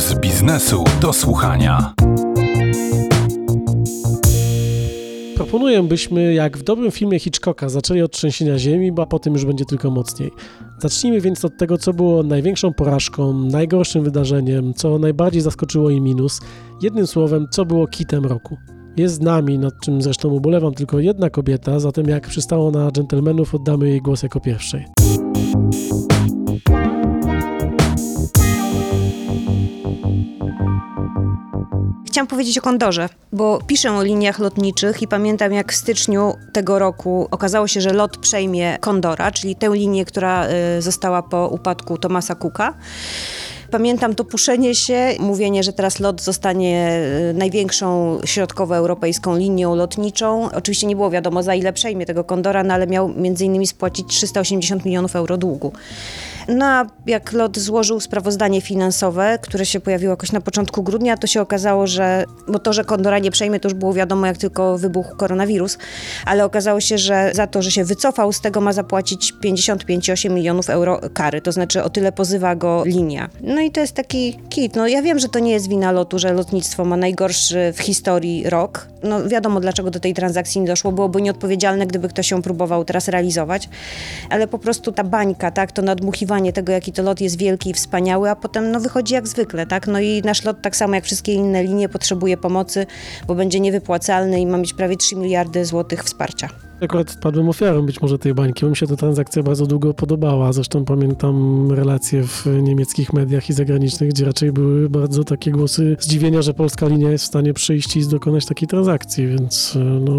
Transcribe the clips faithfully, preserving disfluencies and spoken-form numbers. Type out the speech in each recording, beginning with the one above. z biznesu do słuchania. Proponuję, byśmy jak w dobrym filmie Hitchcocka zaczęli od trzęsienia ziemi, a potem już będzie tylko mocniej. Zacznijmy więc od tego, co było największą porażką, najgorszym wydarzeniem, co najbardziej zaskoczyło i minus. Jednym słowem, co było kitem roku. Jest z nami, nad czym zresztą ubolewam, tylko jedna kobieta, zatem jak przystało na dżentelmenów, oddamy jej głos jako pierwszej. Chciałam powiedzieć o Condorze, bo piszę o liniach lotniczych i pamiętam, jak w styczniu tego roku okazało się, że LOT przejmie Condora, czyli tę linię, która została po upadku Thomasa Cooka. Pamiętam to puszenie się, mówienie, że teraz LOT zostanie największą środkowoeuropejską linią lotniczą. Oczywiście nie było wiadomo, za ile przejmie tego Condora, no ale miał między innymi spłacić trzysta osiemdziesiąt milionów euro długu. No a jak LOT złożył sprawozdanie finansowe, które się pojawiło jakoś na początku grudnia, to się okazało, że, bo to, że Condora nie przejmie, to już było wiadomo, jak tylko wybuchł koronawirus, ale okazało się, że za to, że się wycofał z tego, ma zapłacić pięćdziesiąt pięć przecinek osiem milionów euro kary, to znaczy o tyle pozywa go linia. No i to jest taki kit. No ja wiem, że to nie jest wina LOT-u, że lotnictwo ma najgorszy w historii rok. No wiadomo, dlaczego do tej transakcji nie doszło. Byłoby nieodpowiedzialne, gdyby ktoś ją próbował teraz realizować. Ale po prostu ta bańka, tak, to nadmuchiwanie tego, jaki to LOT jest wielki i wspaniały, a potem no wychodzi jak zwykle, tak. No i nasz LOT, tak samo jak wszystkie inne linie, potrzebuje pomocy, bo będzie niewypłacalny i ma mieć prawie trzy miliardy złotych wsparcia. Akurat padłem ofiarą być może tej bańki, bo mi się ta transakcja bardzo długo podobała. Zresztą pamiętam relacje w niemieckich mediach i zagranicznych, gdzie raczej były bardzo takie głosy zdziwienia, że polska linia jest w stanie przyjść i dokonać takiej transakcji, więc no,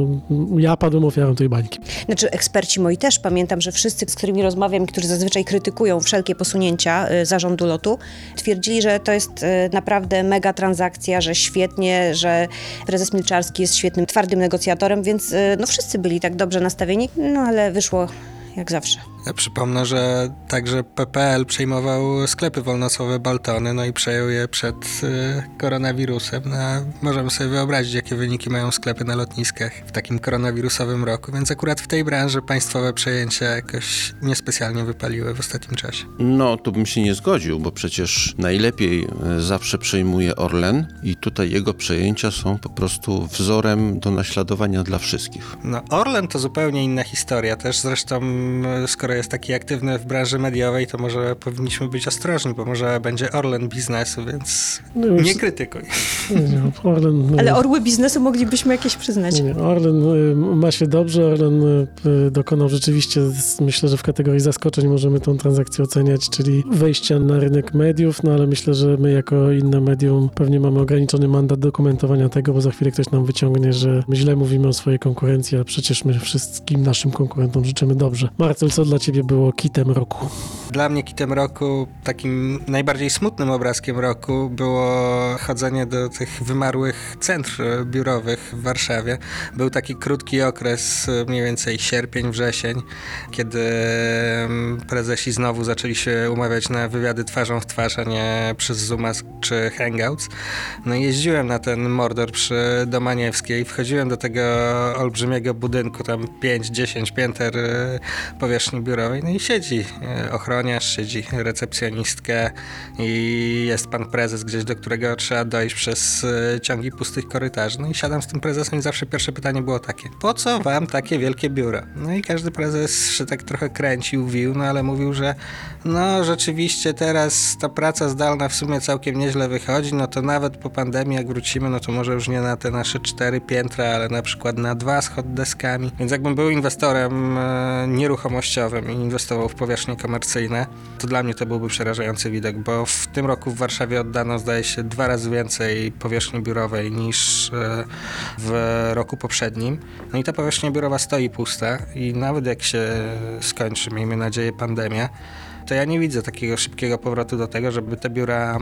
ja padłem ofiarą tej bańki. Znaczy eksperci moi też, pamiętam, że wszyscy, z którymi rozmawiam, którzy zazwyczaj krytykują wszelkie posunięcia zarządu LOT-u, twierdzili, że to jest naprawdę mega transakcja, że świetnie, że prezes Milczarski jest świetnym, twardym negocjatorem, więc no wszyscy byli tak dobrze nastawieni, no ale wyszło jak zawsze. Ja przypomnę, że także P P L przejmował sklepy wolnocowe Baltony, no i przejął je przed y, koronawirusem. No, możemy sobie wyobrazić, jakie wyniki mają sklepy na lotniskach w takim koronawirusowym roku, więc akurat w tej branży państwowe przejęcia jakoś niespecjalnie wypaliły w ostatnim czasie. No, tu bym się nie zgodził, bo przecież najlepiej zawsze przejmuje Orlen i tutaj jego przejęcia są po prostu wzorem do naśladowania dla wszystkich. No, Orlen to zupełnie inna historia też, zresztą skoro jest taki aktywny w branży mediowej, to może powinniśmy być ostrożni, bo może będzie Orlen biznesu, więc no już, nie krytykuj. Nie, Orlen, ale orły biznesu moglibyśmy jakieś przyznać. Nie, Orlen ma się dobrze, Orlen dokonał rzeczywiście, myślę, że w kategorii zaskoczeń możemy tą transakcję oceniać, czyli wejścia na rynek mediów, no ale myślę, że my jako inne medium pewnie mamy ograniczony mandat dokumentowania tego, bo za chwilę ktoś nam wyciągnie, że my źle mówimy o swojej konkurencji, a przecież my wszystkim naszym konkurentom życzymy dobrze. Marcel, co dla ciebie było kitem roku? Dla mnie kitem roku, takim najbardziej smutnym obrazkiem roku było chodzenie do tych wymarłych centr biurowych w Warszawie. Był taki krótki okres, mniej więcej sierpień, wrzesień, kiedy prezesi znowu zaczęli się umawiać na wywiady twarzą w twarz, a nie przez Zooma czy Hangouts. No i jeździłem na ten Mordor przy Domaniewskiej, wchodziłem do tego olbrzymiego budynku, tam pięć dziesięć pięter powierzchni biurowej, no i siedzi ochroniarz, siedzi recepcjonistkę i jest pan prezes gdzieś, do którego trzeba dojść przez ciągi pustych korytarzy. No i siadam z tym prezesem i zawsze pierwsze pytanie było takie: po co wam takie wielkie biuro? No i każdy prezes się tak trochę kręcił, wił, no ale mówił, że no rzeczywiście teraz ta praca zdalna w sumie całkiem nieźle wychodzi, no to nawet po pandemii jak wrócimy, no to może już nie na te nasze cztery piętra, ale na przykład na dwa z hotdeskami. Więc jakbym był inwestorem e, nieruchomościowym i inwestował w powierzchnie komercyjne, to dla mnie to byłby przerażający widok, bo w tym roku w Warszawie oddano, zdaje się, dwa razy więcej powierzchni biurowej niż w roku poprzednim. No i ta powierzchnia biurowa stoi pusta i nawet jak się skończy, miejmy nadzieję, pandemia, to ja nie widzę takiego szybkiego powrotu do tego, żeby te biura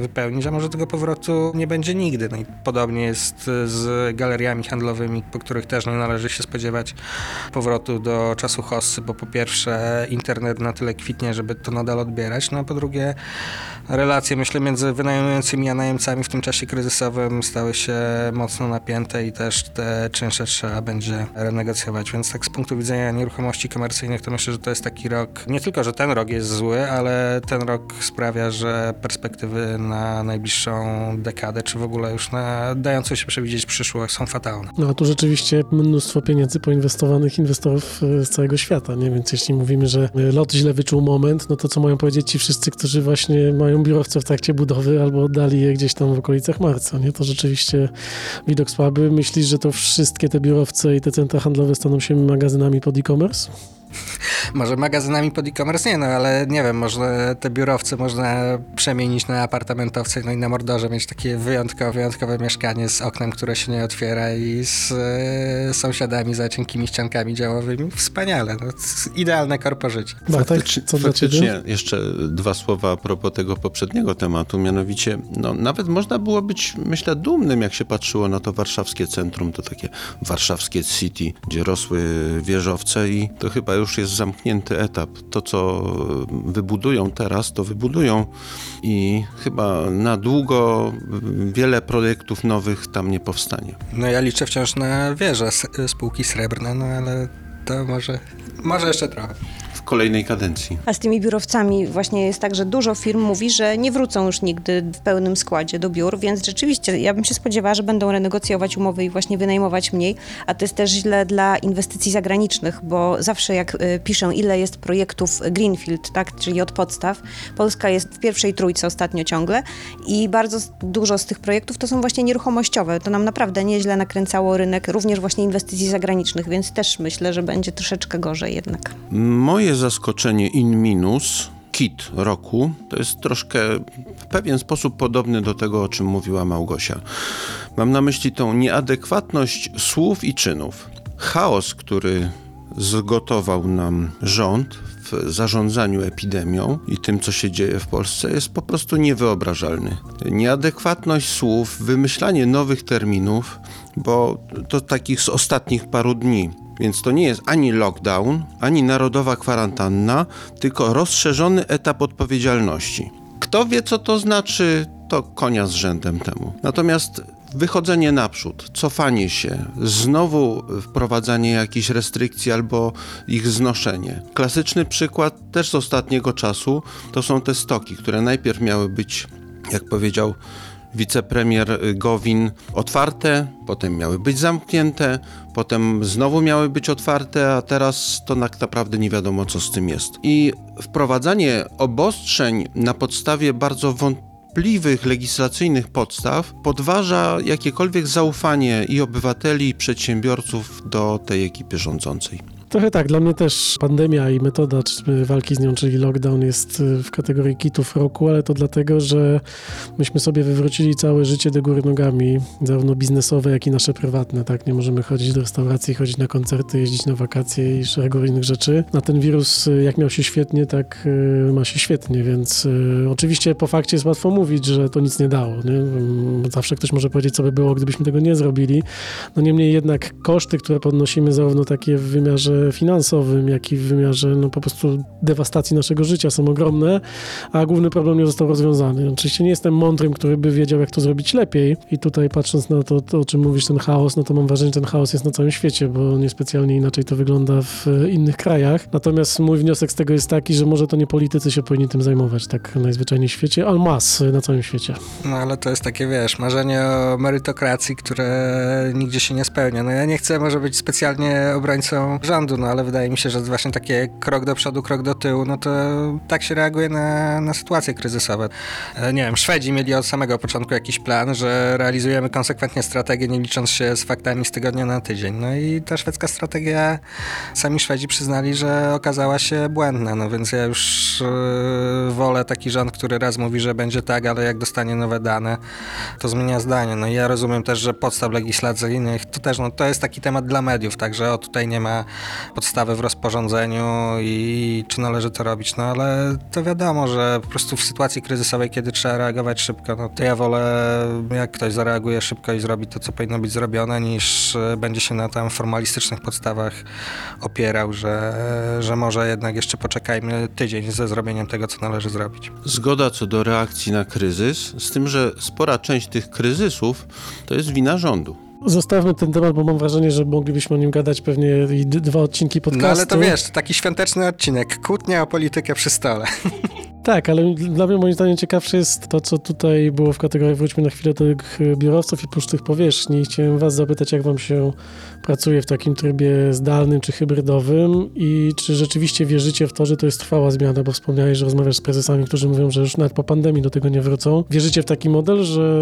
wypełnić, a może tego powrotu nie będzie nigdy. No i podobnie jest z galeriami handlowymi, po których też nie należy się spodziewać powrotu do czasu hossy, bo po pierwsze internet na tyle kwitnie, żeby to nadal odbierać, no a po drugie relacje, myślę, między wynajmującymi a najemcami w tym czasie kryzysowym stały się mocno napięte i też te czynsze trzeba będzie renegocjować, więc tak z punktu widzenia nieruchomości komercyjnych to myślę, że to jest taki rok, nie tylko, że ten rok jest jest zły, ale ten rok sprawia, że perspektywy na najbliższą dekadę, czy w ogóle już na dającą się przewidzieć przyszłość, są fatalne. No a tu rzeczywiście mnóstwo pieniędzy poinwestowanych inwestorów z całego świata, nie? Więc jeśli mówimy, że LOT źle wyczuł moment, no to co mają powiedzieć ci wszyscy, którzy właśnie mają biurowce w trakcie budowy albo oddali je gdzieś tam w okolicach marca, nie? To rzeczywiście widok słaby. Myślisz, że to wszystkie te biurowce i te centra handlowe staną się magazynami pod e-commerce? Może magazynami pod e-commerce nie, no ale nie wiem, może te biurowce można przemienić na apartamentowce, no i na Mordorze mieć takie wyjątkowe, wyjątkowe mieszkanie z oknem, które się nie otwiera i z e, sąsiadami za cienkimi ściankami działowymi. Wspaniale, no, idealne korpo życie. Faktycz, faktycznie, jeszcze dwa słowa a propos tego poprzedniego tematu, mianowicie, no nawet można było być, myślę, dumnym, jak się patrzyło na to warszawskie centrum, to takie warszawskie city, gdzie rosły wieżowce i to chyba już jest zamknięty etap. To, co wybudują teraz, to wybudują i chyba na długo wiele projektów nowych tam nie powstanie. No ja liczę wciąż na wieże spółki Srebrne, no ale to może, może jeszcze trochę. Kolejnej kadencji. A z tymi biurowcami właśnie jest tak, że dużo firm mówi, że nie wrócą już nigdy w pełnym składzie do biur, więc rzeczywiście ja bym się spodziewała, że będą renegocjować umowy i właśnie wynajmować mniej, a to jest też źle dla inwestycji zagranicznych, bo zawsze jak piszę, ile jest projektów Greenfield, tak, czyli od podstaw, Polska jest w pierwszej trójce ostatnio ciągle i bardzo dużo z tych projektów to są właśnie nieruchomościowe. To nam naprawdę nieźle nakręcało rynek, również właśnie inwestycji zagranicznych, więc też myślę, że będzie troszeczkę gorzej jednak. Moje zaskoczenie in minus, Kit Roku, to jest troszkę w pewien sposób podobny do tego, o czym mówiła Małgosia. Mam na myśli tą nieadekwatność słów i czynów. Chaos, który zgotował nam rząd w zarządzaniu epidemią i tym, co się dzieje w Polsce, jest po prostu niewyobrażalny. Nieadekwatność słów, wymyślanie nowych terminów, bo to takich z ostatnich paru dni. Więc to nie jest ani lockdown, ani narodowa kwarantanna, tylko rozszerzony etap odpowiedzialności. Kto wie, co to znaczy, to konia z rzędem temu. Natomiast wychodzenie naprzód, cofanie się, znowu wprowadzanie jakichś restrykcji albo ich znoszenie. Klasyczny przykład też z ostatniego czasu to są te stoki, które najpierw miały być, jak powiedział wicepremier Gowin, otwarte, potem miały być zamknięte, potem znowu miały być otwarte, a teraz to tak naprawdę nie wiadomo, co z tym jest. I wprowadzanie obostrzeń na podstawie bardzo wątpliwych legislacyjnych podstaw podważa jakiekolwiek zaufanie i obywateli, i przedsiębiorców do tej ekipy rządzącej. Trochę tak, dla mnie też pandemia i metoda walki z nią, czyli lockdown, jest w kategorii kitów roku, ale to dlatego, że myśmy sobie wywrócili całe życie do góry nogami, zarówno biznesowe, jak i nasze prywatne, tak? Nie możemy chodzić do restauracji, chodzić na koncerty, jeździć na wakacje i szeregu innych rzeczy. A ten wirus, jak miał się świetnie, tak ma się świetnie, więc oczywiście po fakcie jest łatwo mówić, że to nic nie dało, nie? Zawsze ktoś może powiedzieć, co by było, gdybyśmy tego nie zrobili. No niemniej jednak koszty, które podnosimy, zarówno takie w wymiarze finansowym, jak i w wymiarze no, po prostu dewastacji naszego życia są ogromne, a główny problem nie został rozwiązany. Oczywiście nie jestem mądrym, który by wiedział, jak to zrobić lepiej i tutaj patrząc na to, to o czym mówisz, ten chaos, no to mam wrażenie, że ten chaos jest na całym świecie, bo niespecjalnie inaczej to wygląda w innych krajach. Natomiast mój wniosek z tego jest taki, że może to nie politycy się powinni tym zajmować, tak najzwyczajniej w świecie, ale mas na całym świecie. No ale to jest takie, wiesz, marzenie o merytokracji, które nigdzie się nie spełnia. No ja nie chcę może być specjalnie obrońcą rządu, no ale wydaje mi się, że właśnie takie krok do przodu, krok do tyłu, no to tak się reaguje na, na sytuacje kryzysowe. Nie wiem, Szwedzi mieli od samego początku jakiś plan, że realizujemy konsekwentnie strategię, nie licząc się z faktami z tygodnia na tydzień. No i ta szwedzka strategia, sami Szwedzi przyznali, że okazała się błędna, no więc ja już yy, wolę taki rząd, który raz mówi, że będzie tak, ale jak dostanie nowe dane, to zmienia zdanie. No i ja rozumiem też, że podstaw legislacyjnych, to też, no to jest taki temat dla mediów, także o, tutaj nie ma podstawy w rozporządzeniu i czy należy to robić, no ale to wiadomo, że po prostu w sytuacji kryzysowej, kiedy trzeba reagować szybko, no to ja wolę, jak ktoś zareaguje szybko i zrobi to, co powinno być zrobione, niż będzie się na tam formalistycznych podstawach opierał, że, że może jednak jeszcze poczekajmy tydzień ze zrobieniem tego, co należy zrobić. Zgoda co do reakcji na kryzys, z tym, że spora część tych kryzysów to jest wina rządu. Zostawmy ten temat, bo mam wrażenie, że moglibyśmy o nim gadać pewnie i d- dwa odcinki podcastu. No ale to wiesz, to taki świąteczny odcinek. Kłótnia o politykę przy stole. Tak, ale dla mnie moim zdaniem ciekawsze jest to, co tutaj było w kategorii. Wróćmy na chwilę do tych biurowców i pustych powierzchni. Chciałem was zapytać, jak wam się pracuje w takim trybie zdalnym czy hybrydowym i czy rzeczywiście wierzycie w to, że to jest trwała zmiana, bo wspomniałeś, że rozmawiasz z prezesami, którzy mówią, że już nawet po pandemii do tego nie wrócą. Wierzycie w taki model, że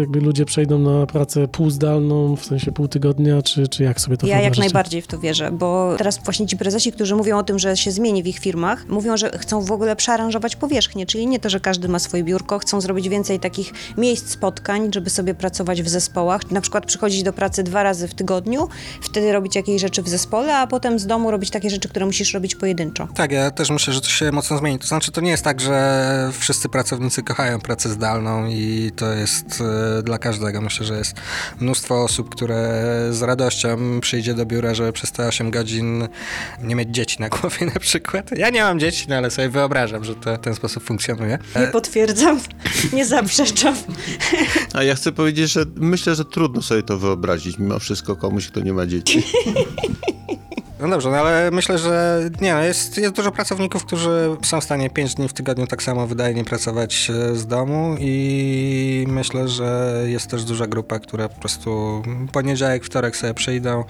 jakby ludzie przejdą na pracę półzdalną, w sensie pół tygodnia, czy, czy jak sobie to wyobrażacie? Ja jak najbardziej w to wierzę, bo teraz właśnie ci prezesi, którzy mówią o tym, że się zmieni w ich firmach, mówią, że chcą w ogóle przearanżować powierzchnię, czyli nie to, że każdy ma swoje biurko, chcą zrobić więcej takich miejsc spotkań, żeby sobie pracować w zespołach, na przykład przychodzić do pracy dwa razy w tygodniu, wtedy robić jakieś rzeczy w zespole, a potem z domu robić takie rzeczy, które musisz robić pojedynczo. Tak, ja też myślę, że to się mocno zmieni. To znaczy, to nie jest tak, że wszyscy pracownicy kochają pracę zdalną i to jest y, dla każdego. Myślę, że jest mnóstwo osób, które z radością przyjdzie do biura, żeby przez te osiem godzin nie mieć dzieci na głowie na przykład. Ja nie mam dzieci, no ale sobie wyobrażam, że to w ten sposób funkcjonuje. Nie potwierdzam, nie zaprzeczam. A ja chcę powiedzieć, że myślę, że trudno sobie to wyobrazić mimo wszystko komuś, kto nie ma dzieci. No dobrze, no ale myślę, że nie, jest, jest dużo pracowników, którzy są w stanie pięć dni w tygodniu tak samo wydajnie pracować z domu i myślę, że jest też duża grupa, która po prostu poniedziałek, wtorek sobie przyjdą,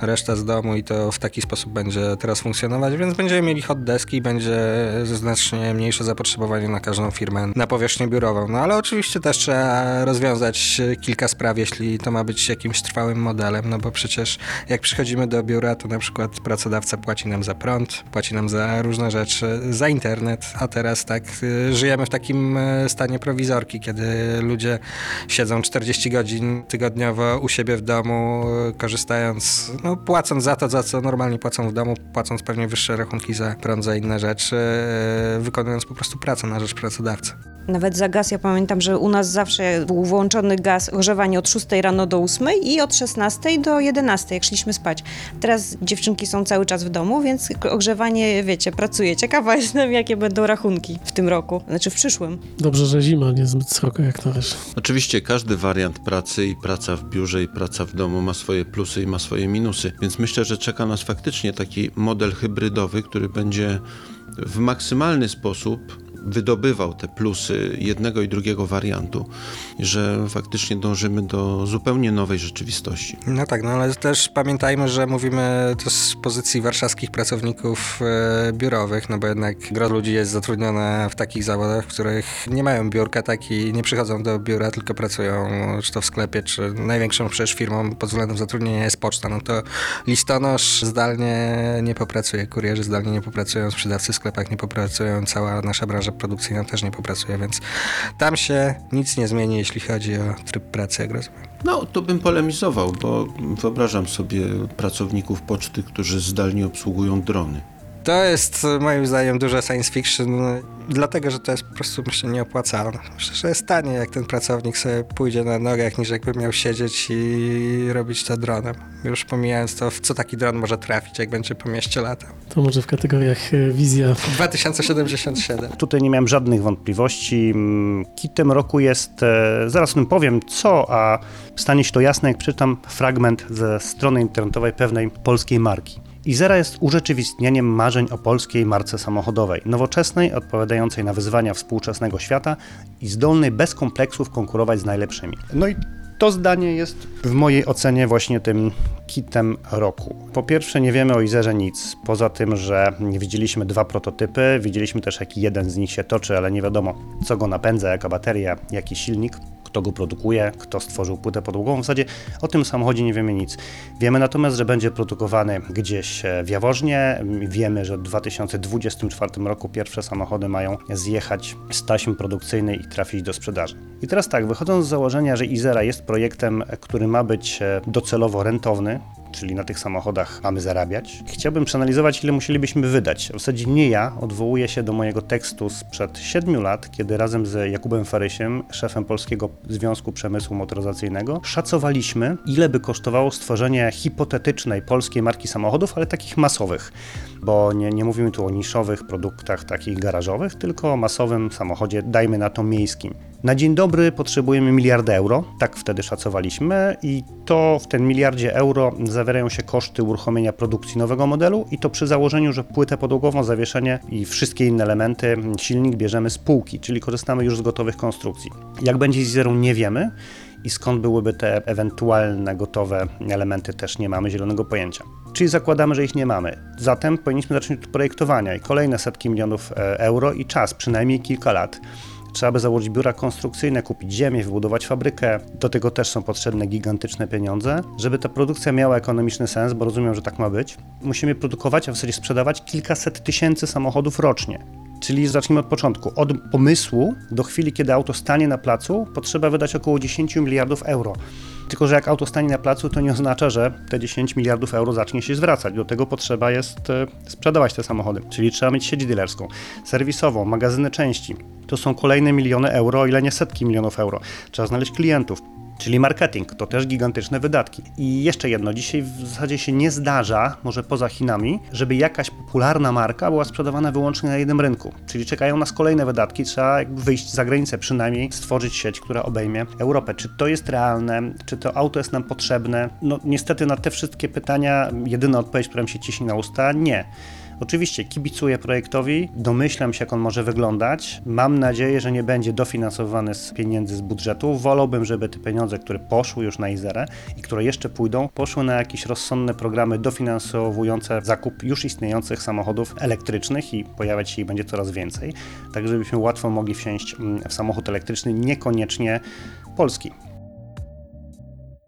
reszta z domu i to w taki sposób będzie teraz funkcjonować, więc będziemy mieli hot deski i będzie znacznie mniejsze zapotrzebowanie na każdą firmę na powierzchnię biurową. No ale oczywiście też trzeba rozwiązać kilka spraw, jeśli to ma być jakimś trwałym modelem, no bo przecież jak przychodzimy do biura, to na przykład pracodawca płaci nam za prąd, płaci nam za różne rzeczy, za internet, a teraz tak żyjemy w takim stanie prowizorki, kiedy ludzie siedzą czterdzieści godzin tygodniowo u siebie w domu, korzystając, no płacąc za to, za co normalnie płacą w domu, płacąc pewnie wyższe rachunki za prąd, za inne rzeczy, wykonując po prostu pracę na rzecz pracodawcy. Nawet za gaz, ja pamiętam, że u nas zawsze był włączony gaz, ogrzewanie od szóstej rano do ósmej i od szesnastej do jedenastej, jak szliśmy spać. Teraz dziewczynki są cały czas w domu, więc ogrzewanie, wiecie, pracuje. Ciekawa jestem, jakie będą rachunki w tym roku, znaczy w przyszłym. Dobrze, że zima, nie zbyt sroka, jak to wiesz. Oczywiście każdy wariant pracy i praca w biurze i praca w domu ma swoje plusy i ma swoje minusy, więc myślę, że czeka nas faktycznie taki model hybrydowy, który będzie w maksymalny sposób wydobywał te plusy jednego i drugiego wariantu, że faktycznie dążymy do zupełnie nowej rzeczywistości. No tak, no ale też pamiętajmy, że mówimy to z pozycji warszawskich pracowników e, biurowych, no bo jednak gro ludzi jest zatrudnione w takich zawodach, w których nie mają biurka, taki, nie przychodzą do biura, tylko pracują czy to w sklepie, czy największą przecież firmą pod względem zatrudnienia jest poczta, no to listonosz zdalnie nie popracuje, kurierzy zdalnie nie popracują, sprzedawcy w sklepach nie popracują, cała nasza branża produkcyjna też nie popracuje, więc tam się nic nie zmieni, jeśli chodzi o tryb pracy, jak rozumiem. No, to bym polemizował, bo wyobrażam sobie pracowników poczty, którzy zdalnie obsługują drony. To jest moim zdaniem duża science fiction, dlatego, że to jest po prostu, myślę, nieopłacalne. Myślę, że jest taniej, jak ten pracownik sobie pójdzie na nogach, niż jakby miał siedzieć i robić to dronem. Już pomijając to, w co taki dron może trafić, jak będzie po mieście latał. To może w kategoriach wizja. dwa tysiące siedemdziesiąt siedem. Tutaj nie miałem żadnych wątpliwości. Kitem roku jest, zaraz wam powiem co, a stanie się to jasne, jak przeczytam fragment ze strony internetowej pewnej polskiej marki. Izera jest urzeczywistnieniem marzeń o polskiej marce samochodowej, nowoczesnej, odpowiadającej na wyzwania współczesnego świata i zdolnej bez kompleksów konkurować z najlepszymi. No i to zdanie jest w mojej ocenie właśnie tym kitem roku. Po pierwsze, nie wiemy o Izerze nic, poza tym, że widzieliśmy dwa prototypy, widzieliśmy też, jaki jeden z nich się toczy, ale nie wiadomo, co go napędza, jaka bateria, jaki silnik. Kto go produkuje, kto stworzył płytę podłogową. W zasadzie o tym samochodzie nie wiemy nic. Wiemy natomiast, że będzie produkowany gdzieś w Jaworznie. Wiemy, że w dwa tysiące dwudziestym czwartym roku pierwsze samochody mają zjechać z taśmy produkcyjnej i trafić do sprzedaży. I teraz tak, wychodząc z założenia, że Izera jest projektem, który ma być docelowo rentowny, czyli na tych samochodach mamy zarabiać. Chciałbym przeanalizować, ile musielibyśmy wydać. W zasadzie nie ja, odwołuję się do mojego tekstu sprzed siedmiu lat, kiedy razem z Jakubem Farysiem, szefem Polskiego Związku Przemysłu Motoryzacyjnego, szacowaliśmy, ile by kosztowało stworzenie hipotetycznej polskiej marki samochodów, ale takich masowych. bo nie, nie mówimy tu o niszowych produktach takich garażowych, tylko o masowym samochodzie, dajmy na to miejskim. Na dzień dobry potrzebujemy miliarda euro, tak wtedy szacowaliśmy, i to w ten miliardzie euro zawierają się koszty uruchomienia produkcji nowego modelu, i to przy założeniu, że płytę podłogową, zawieszenie i wszystkie inne elementy, silnik bierzemy z półki, czyli korzystamy już z gotowych konstrukcji. Jak będzie z Izerą, nie wiemy. I skąd byłyby te ewentualne gotowe elementy, też nie mamy zielonego pojęcia. Czyli zakładamy, że ich nie mamy. Zatem powinniśmy zacząć od projektowania i kolejne setki milionów euro i czas, przynajmniej kilka lat. Trzeba by założyć biura konstrukcyjne, kupić ziemię, wybudować fabrykę. Do tego też są potrzebne gigantyczne pieniądze. Żeby ta produkcja miała ekonomiczny sens, bo rozumiem, że tak ma być, musimy produkować, a w zasadzie sprzedawać kilkaset tysięcy samochodów rocznie. Czyli zacznijmy od początku. Od pomysłu do chwili, kiedy auto stanie na placu, potrzeba wydać około dziesięć miliardów euro. Tylko że jak auto stanie na placu, to nie oznacza, że te dziesięć miliardów euro zacznie się zwracać. Do tego potrzeba jest sprzedawać te samochody, czyli trzeba mieć sieć dealerską, serwisową, magazyny części. To są kolejne miliony euro, ile nie setki milionów euro. Trzeba znaleźć klientów. Czyli marketing, to też gigantyczne wydatki. I jeszcze jedno, dzisiaj w zasadzie się nie zdarza, może poza Chinami, żeby jakaś popularna marka była sprzedawana wyłącznie na jednym rynku. Czyli czekają nas kolejne wydatki, trzeba jakby wyjść za granicę, przynajmniej stworzyć sieć, która obejmie Europę. Czy to jest realne? Czy to auto jest nam potrzebne? No niestety na te wszystkie pytania jedyna odpowiedź, która mi się ciśnie na usta, nie. Oczywiście kibicuję projektowi, domyślam się, jak on może wyglądać. Mam nadzieję, że nie będzie dofinansowany z pieniędzy z budżetu. Wolałbym, żeby te pieniądze, które poszły już na Izerę i które jeszcze pójdą, poszły na jakieś rozsądne programy dofinansowujące zakup już istniejących samochodów elektrycznych i pojawiać się ich będzie coraz więcej, tak żebyśmy łatwo mogli wsiąść w samochód elektryczny, niekoniecznie polski.